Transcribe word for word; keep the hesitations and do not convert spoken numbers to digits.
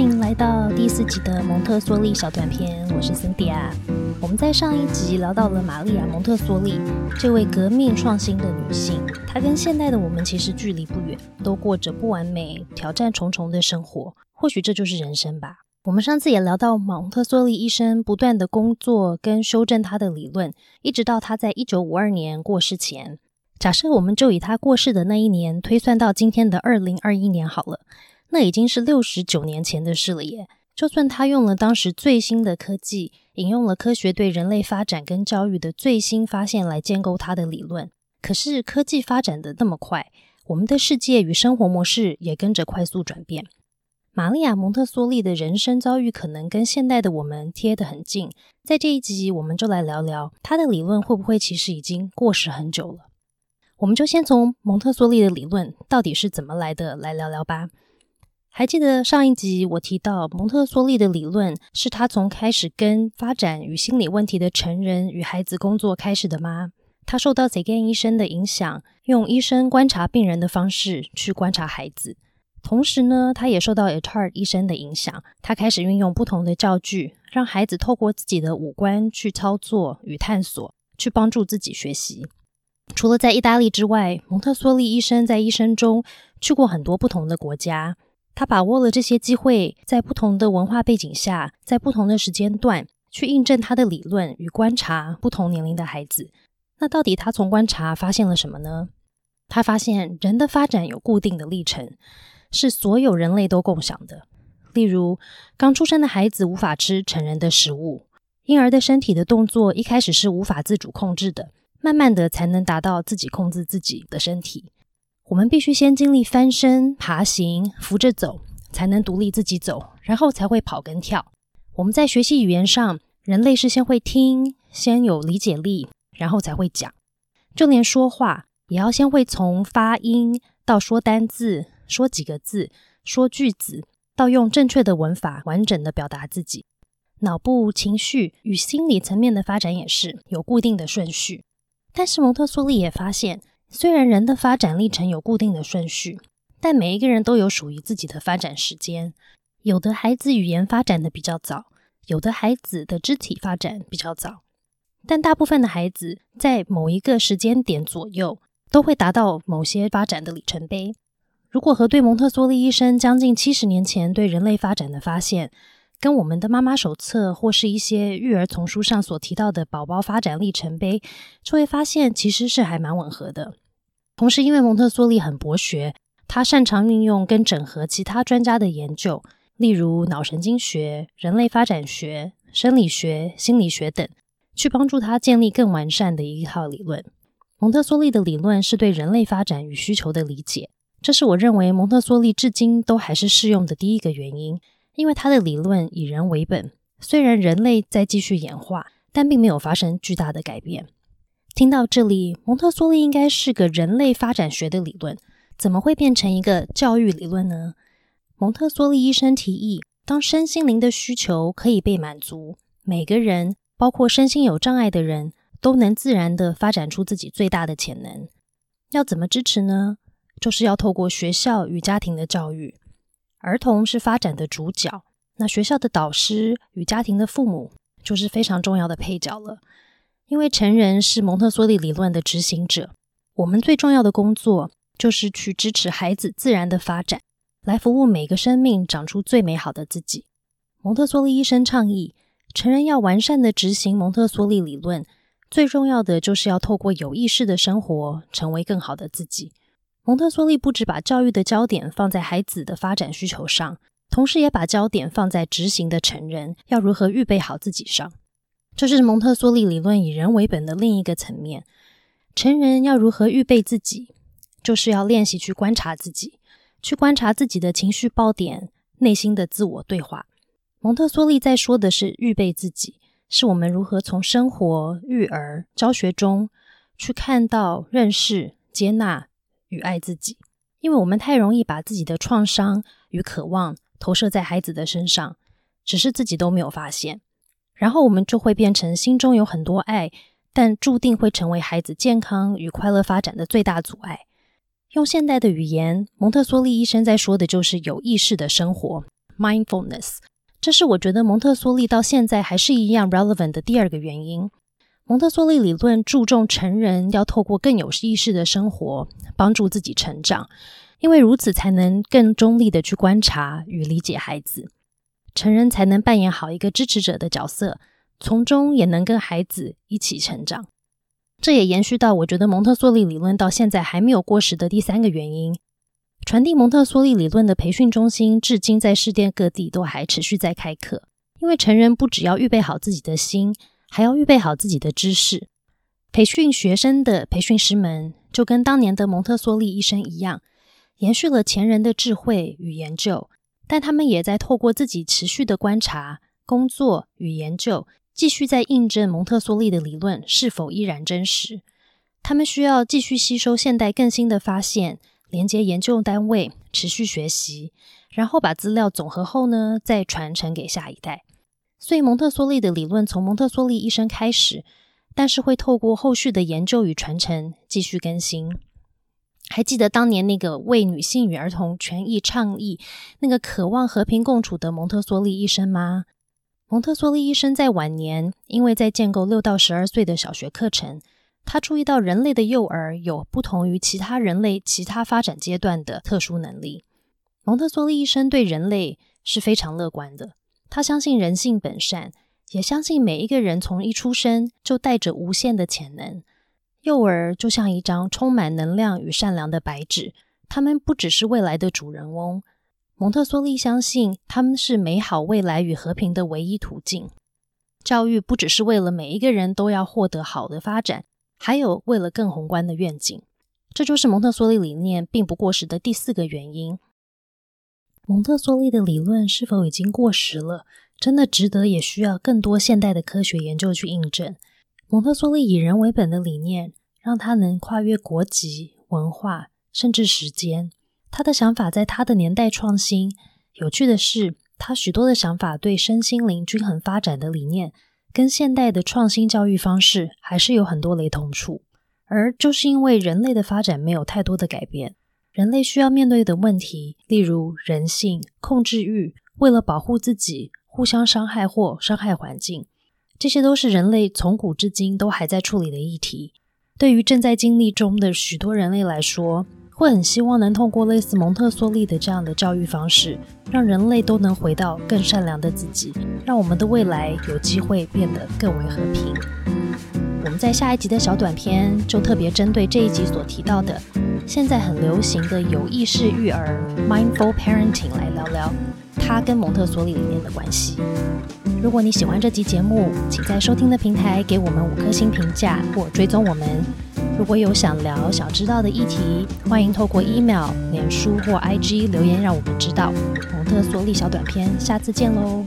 欢迎来到第四集的蒙特梭利小短片，我是 Cynthia。 我们在上一集聊到了玛丽亚蒙特梭利这位革命创新的女性，她跟现代的我们其实距离不远，都过着不完美、挑战重重的生活，或许这就是人生吧。我们上次也聊到蒙特梭利医生不断的工作跟修正他的理论，一直到他在一九五二年过世前。假设我们就以他过世的那一年推算到今天的二零二一年好了，那已经是六十九年前的事了耶。就算他用了当时最新的科技，引用了科学对人类发展跟教育的最新发现来建构他的理论，可是科技发展的那么快，我们的世界与生活模式也跟着快速转变。玛丽亚蒙特梭利的人生遭遇可能跟现代的我们贴得很近，在这一集我们就来聊聊他的理论会不会其实已经过时很久了。我们就先从蒙特梭利的理论到底是怎么来的来聊聊吧。还记得上一集我提到蒙特梭利的理论是他从开始跟发展与心理问题的成人与孩子工作开始的吗？他受到 Seguin 医生的影响，用医生观察病人的方式去观察孩子。同时呢，他也受到 Etard 医生的影响，他开始运用不同的教具，让孩子透过自己的五官去操作与探索，去帮助自己学习。除了在意大利之外，蒙特梭利医生在一生中去过很多不同的国家，他把握了这些机会，在不同的文化背景下，在不同的时间段去印证他的理论与观察不同年龄的孩子。那到底他从观察发现了什么呢？他发现人的发展有固定的历程，是所有人类都共享的。例如，刚出生的孩子无法吃成人的食物，婴儿的身体的动作一开始是无法自主控制的，慢慢的才能达到自己控制自己的身体。我们必须先经历翻身、爬行、扶着走，才能独立自己走，然后才会跑跟跳。我们在学习语言上，人类是先会听，先有理解力，然后才会讲。就连说话，也要先会从发音到说单字，说几个字，说句子，到用正确的文法完整的表达自己。脑部、情绪与心理层面的发展也是有固定的顺序。但是蒙特梭利也发现，虽然人的发展历程有固定的顺序，但每一个人都有属于自己的发展时间。有的孩子语言发展的比较早，有的孩子的肢体发展比较早，但大部分的孩子在某一个时间点左右都会达到某些发展的里程碑。如果核对蒙特梭利医生将近七十年前对人类发展的发现，跟我们的妈妈手册或是一些育儿丛书上所提到的宝宝发展历程碑，就会发现其实是还蛮吻合的。同时，因为蒙特梭利很博学，他擅长运用跟整合其他专家的研究，例如脑神经学、人类发展学、生理学、心理学等，去帮助他建立更完善的一套理论。蒙特梭利的理论是对人类发展与需求的理解，这是我认为蒙特梭利至今都还是适用的第一个原因，因为他的理论以人为本，虽然人类在继续演化，但并没有发生巨大的改变。听到这里，蒙特梭利应该是个人类发展学的理论，怎么会变成一个教育理论呢？蒙特梭利医生提议，当身心灵的需求可以被满足，每个人，包括身心有障碍的人，都能自然地发展出自己最大的潜能。要怎么支持呢？就是要透过学校与家庭的教育。儿童是发展的主角，那学校的导师与家庭的父母就是非常重要的配角了。因为成人是蒙特梭利理论的执行者，我们最重要的工作就是去支持孩子自然的发展，来服务每个生命长出最美好的自己。蒙特梭利医生倡议，成人要完善的执行蒙特梭利理论，最重要的就是要透过有意识的生活，成为更好的自己。蒙特梭利不只把教育的焦点放在孩子的发展需求上，同时也把焦点放在执行的成人要如何预备好自己上。这是蒙特梭利理论以人为本的另一个层面。成人要如何预备自己，就是要练习去观察自己，去观察自己的情绪爆点、内心的自我对话。蒙特梭利在说的是预备自己，是我们如何从生活、育儿、教学中去看到、认识、接纳与爱自己。因为我们太容易把自己的创伤与渴望投射在孩子的身上，只是自己都没有发现，然后我们就会变成心中有很多爱，但注定会成为孩子健康与快乐发展的最大阻碍。用现代的语言，蒙特梭利医生在说的就是有意识的生活 mindfulness。这是我觉得蒙特梭利到现在还是一样 relevant 的第二个原因。蒙特梭利理论注重成人要透过更有意识的生活，帮助自己成长，因为如此才能更中立的去观察与理解孩子。成人才能扮演好一个支持者的角色，从中也能跟孩子一起成长。这也延续到我觉得蒙特梭利理论到现在还没有过时的第三个原因。传递蒙特梭利理论的培训中心至今在世界各地都还持续在开课，因为成人不只要预备好自己的心，还要预备好自己的知识。培训学生的培训师们就跟当年的蒙特梭利医生一样，延续了前人的智慧与研究，但他们也在透过自己持续的观察、工作与研究，继续在印证蒙特梭利的理论是否依然真实。他们需要继续吸收现代更新的发现，连接研究单位，持续学习，然后把资料总和后呢，再传承给下一代。所以蒙特梭利的理论从蒙特梭利医生开始，但是会透过后续的研究与传承继续更新。还记得当年那个为女性与儿童权益倡议，那个渴望和平共处的蒙特梭利医生吗？蒙特梭利医生在晚年，因为在建构六到十二岁的小学课程，他注意到人类的幼儿有不同于其他人类其他发展阶段的特殊能力。蒙特梭利医生对人类是非常乐观的，他相信人性本善，也相信每一个人从一出生就带着无限的潜能。幼儿就像一张充满能量与善良的白纸，他们不只是未来的主人翁。蒙特梭利相信他们是美好未来与和平的唯一途径。教育不只是为了每一个人都要获得好的发展，还有为了更宏观的愿景。这就是蒙特梭利理念并不过时的第四个原因。蒙特梭利的理论是否已经过时了，真的值得也需要更多现代的科学研究去印证。蒙特梭利以人为本的理念，让他能跨越国籍、文化，甚至时间。他的想法在他的年代创新。有趣的是，他许多的想法对身心灵均衡发展的理念跟现代的创新教育方式还是有很多雷同处，而就是因为人类的发展没有太多的改变，人类需要面对的问题，例如人性、控制欲，为了保护自己，互相伤害或伤害环境，这些都是人类从古至今都还在处理的议题。对于正在经历中的许多人类来说，会很希望能通过类似蒙特梭利的这样的教育方式，让人类都能回到更善良的自己，让我们的未来有机会变得更为和平。我们在下一集的小短片就特别针对这一集所提到的现在很流行的有意识育儿 Mindful Parenting 来聊聊它跟蒙特梭利理念的关系。如果你喜欢这集节目，请在收听的平台给我们五颗星评价或追踪我们。如果有想聊、想知道的议题，欢迎透过 email、脸书或 I G 留言让我们知道。蒙特梭利小短片，下次见喽！